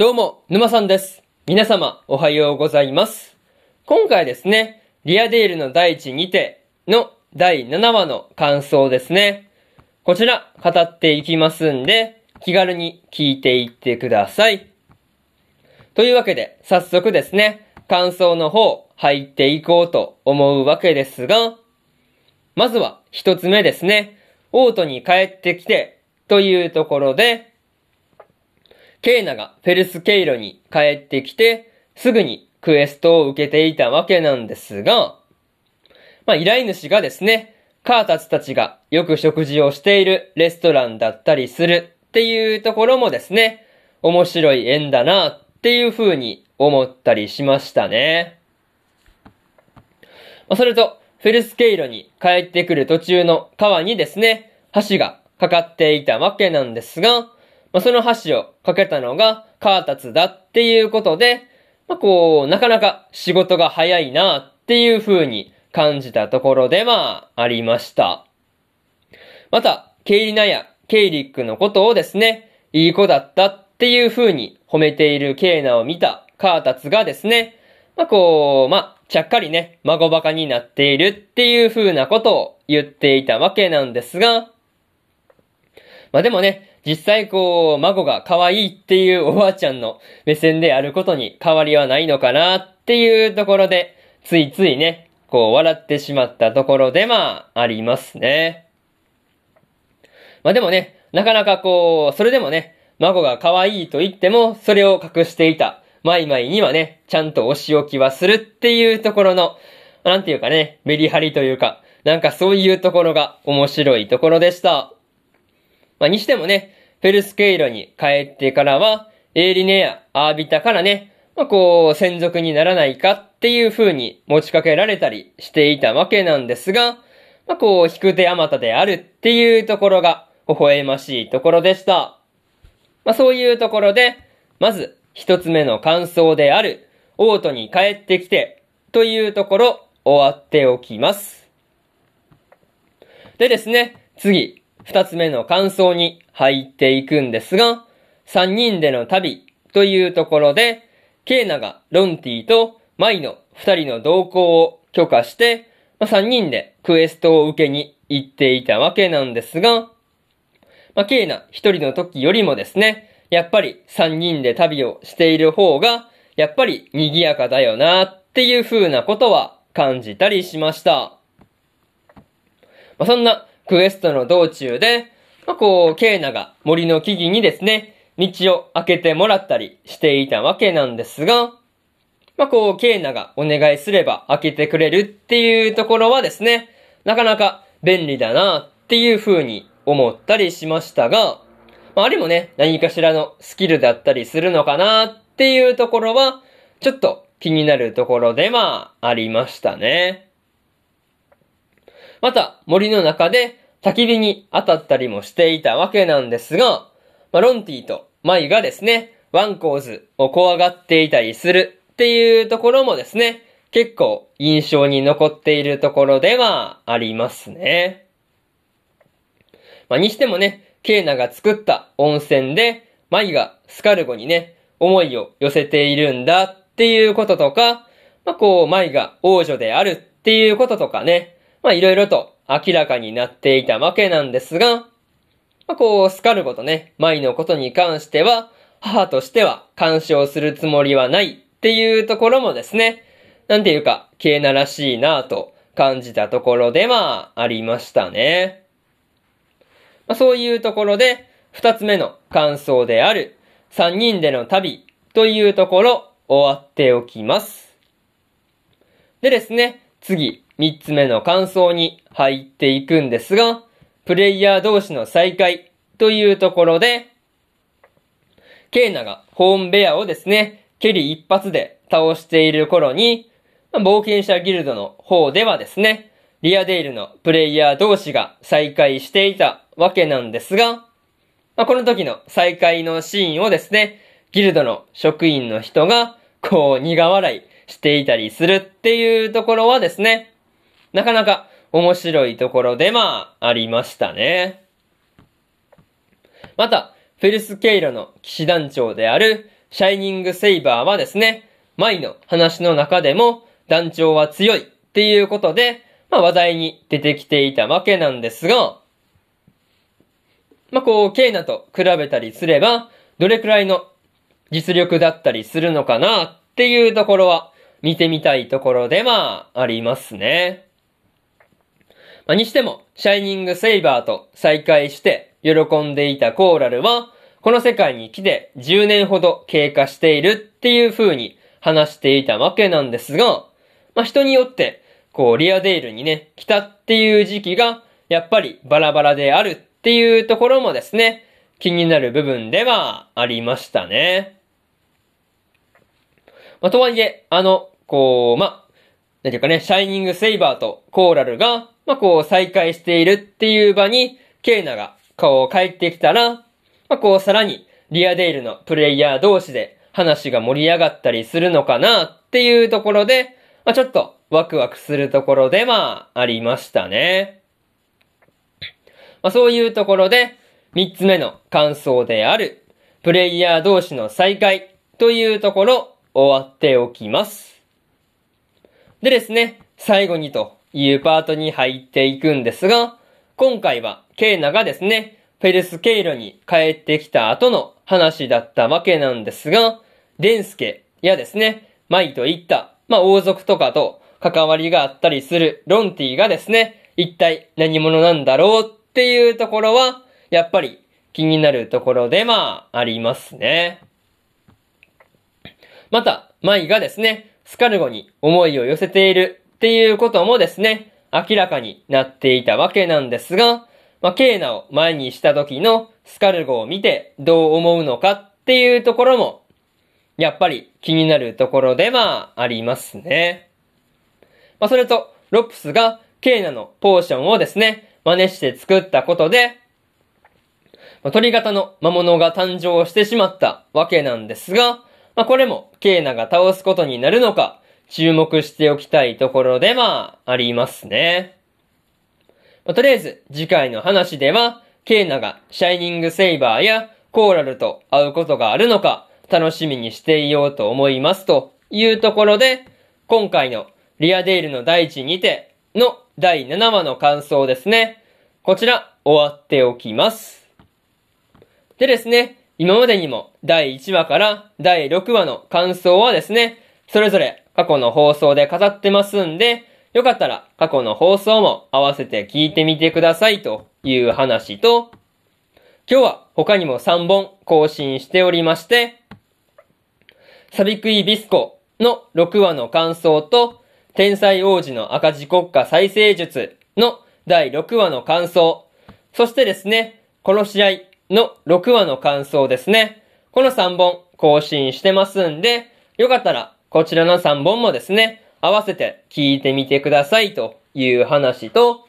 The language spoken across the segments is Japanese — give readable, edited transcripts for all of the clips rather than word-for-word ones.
どうも、沼さんです。皆様、おはようございます。今回ですね、リアデールの大地にての第7話の感想ですね。こちら、語っていきますんで、気軽に聞いていってください。というわけで、早速ですね、感想の方、入っていこうと思うわけですが、まずは一つ目ですね、オートに帰ってきてというところで、ケイナがフェルスケイロに帰ってきて、すぐにクエストを受けていたわけなんですが、依頼主がですね、カータツたちがよく食事をしているレストランだったりするっていうところもですね、面白い縁だなっていう風に思ったりしましたね。それと、フェルスケイロに帰ってくる途中の川にですね、橋がかかっていたわけなんですが、その橋をかけたのがカータツだっていうことで、なかなか仕事が早いなっていう風に感じたところではありました。また、ケイリナやケイリックのことをですね、いい子だったっていう風に褒めているケイナを見たカータツがですね、ちゃっかりね、孫バカになっているっていう風なことを言っていたわけなんですが、でもね、実際孫が可愛いっていうおばあちゃんの目線であることに変わりはないのかなっていうところで、ついついね、笑ってしまったところでありますね。でもね、なかなかそれでもね、孫が可愛いと言っても、それを隠していたマイマイにはね、ちゃんとお仕置きはするっていうところの、メリハリというか、そういうところが面白いところでした。にしてもね、フェルスケイロに帰ってからは、エーリネやアービタからね、専属にならないかっていう風に持ちかけられたりしていたわけなんですが、引く手あまたであるっていうところが、微笑ましいところでした。そういうところで、まず、一つ目の感想である、オートに帰ってきて、というところ、終わっておきます。でですね、次、二つ目の感想に入っていくんですが、三人での旅、というところで、ケイナがロンティとマイの二人の同行を許可して、三人でクエストを受けに行っていたわけなんですが、ケイナ一人の時よりもですね、やっぱり三人で旅をしている方が、やっぱり賑やかだよなっていう風なことは感じたりしました。そんなクエストの道中で、ケイナが森の木々にですね、道を開けてもらったりしていたわけなんですが、ケイナがお願いすれば開けてくれるっていうところはですね、なかなか便利だなっていう風に思ったりしましたが、あれもね、何かしらのスキルだったりするのかなっていうところは、ちょっと気になるところでありましたね。また、森の中で焚き火に当たったりもしていたわけなんですが、ロンティとマイがですね、ワンコーズを怖がっていたりするっていうところもですね、結構印象に残っているところでありますね。にしてもね、ケイナが作った温泉で、マイがスカルゴにね、思いを寄せているんだっていうこととか、マイが王女であるっていうこととかね、いろいろと明らかになっていたわけなんですが、スカルゴとね、マイのことに関しては、母としては干渉するつもりはないっていうところもですね、ケイナらしいなぁと感じたところでありましたね。そういうところで、二つ目の感想である、三人での旅というところ、終わっておきます。でですね、次、三つ目の感想に入っていくんですが、プレイヤー同士の再会というところで、ケイナがホーンベアをですね、蹴り一発で倒している頃に、冒険者ギルドの方ではですね、リアデイルのプレイヤー同士が再会していたわけなんですが、この時の再会のシーンをですね、ギルドの職員の人が苦笑いしていたりするっていうところはですね、なかなか面白いところでありましたね。また、フェルスケイロの騎士団長であるシャイニングセイバーはですね、前の話の中でも団長は強いっていうことで、話題に出てきていたわけなんですが、ケイナと比べたりすれば、どれくらいの実力だったりするのかなっていうところは、見てみたいところではありますね。にしても、シャイニングセイバーと再会して喜んでいたコーラルは、この世界に来て10年ほど経過しているっていう風に話していたわけなんですが、人によって、リアデイルにね、来たっていう時期が、やっぱりバラバラであるっていうところもですね、気になる部分ではありましたね。とはいえ、シャイニングセイバーとコーラルが、再会しているっていう場に、ケイナが帰ってきたら、さらに、リアデイルのプレイヤー同士で話が盛り上がったりするのかなっていうところで、ちょっとワクワクするところではありましたね。そういうところで、3つ目の感想である、プレイヤー同士の再会というところ、終わっておきます。でですね、最後にというパートに入っていくんですが、今回はケイナがですね、フェルスケイロに帰ってきた後の話だったわけなんですが、デンスケやですね、マイといった、王族とかと関わりがあったりするロンティがですね、一体何者なんだろうっていうところは、やっぱり気になるところでありますね。また、マイがですね、スカルゴに思いを寄せているっていうこともですね、明らかになっていたわけなんですが、ケイナを前にした時のスカルゴを見てどう思うのかっていうところも、やっぱり気になるところではありますね。それと、ロプスがケイナのポーションをですね、真似して作ったことで、鳥型の魔物が誕生してしまったわけなんですが、これもケイナが倒すことになるのか、注目しておきたいところではありますね。とりあえず次回の話では、ケイナがシャイニングセイバーやコーラルと会うことがあるのか楽しみにしていようと思いますというところで、今回のリアデイルの大地にての第7話の感想ですね。こちら終わっておきます。でですね、今までにも第1話から第6話の感想はですね、それぞれ過去の放送で語ってますんで、よかったら過去の放送も合わせて聞いてみてくださいという話と、今日は他にも3本更新しておりまして、サビクイビスコの6話の感想と、天才王子の赤字国家再生術の第6話の感想、そしてですね、殺し合いの6話の感想ですね。この3本更新してますんで、よかったらこちらの3本もですね、合わせて聞いてみてくださいという話と、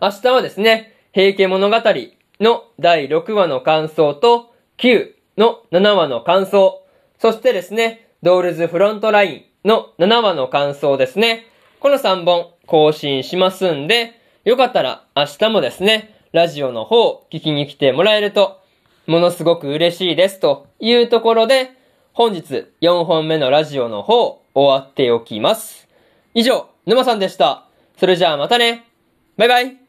明日はですね、平家物語の第6話の感想と、9の7話の感想、そしてですね、ドールズフロントラインの7話の感想ですね。この3本更新しますんで、よかったら明日もですね、ラジオの方聞きに来てもらえると、ものすごく嬉しいですというところで、本日4本目のラジオの方、終わっておきます。以上、沼さんでした。それじゃあまたね。バイバイ。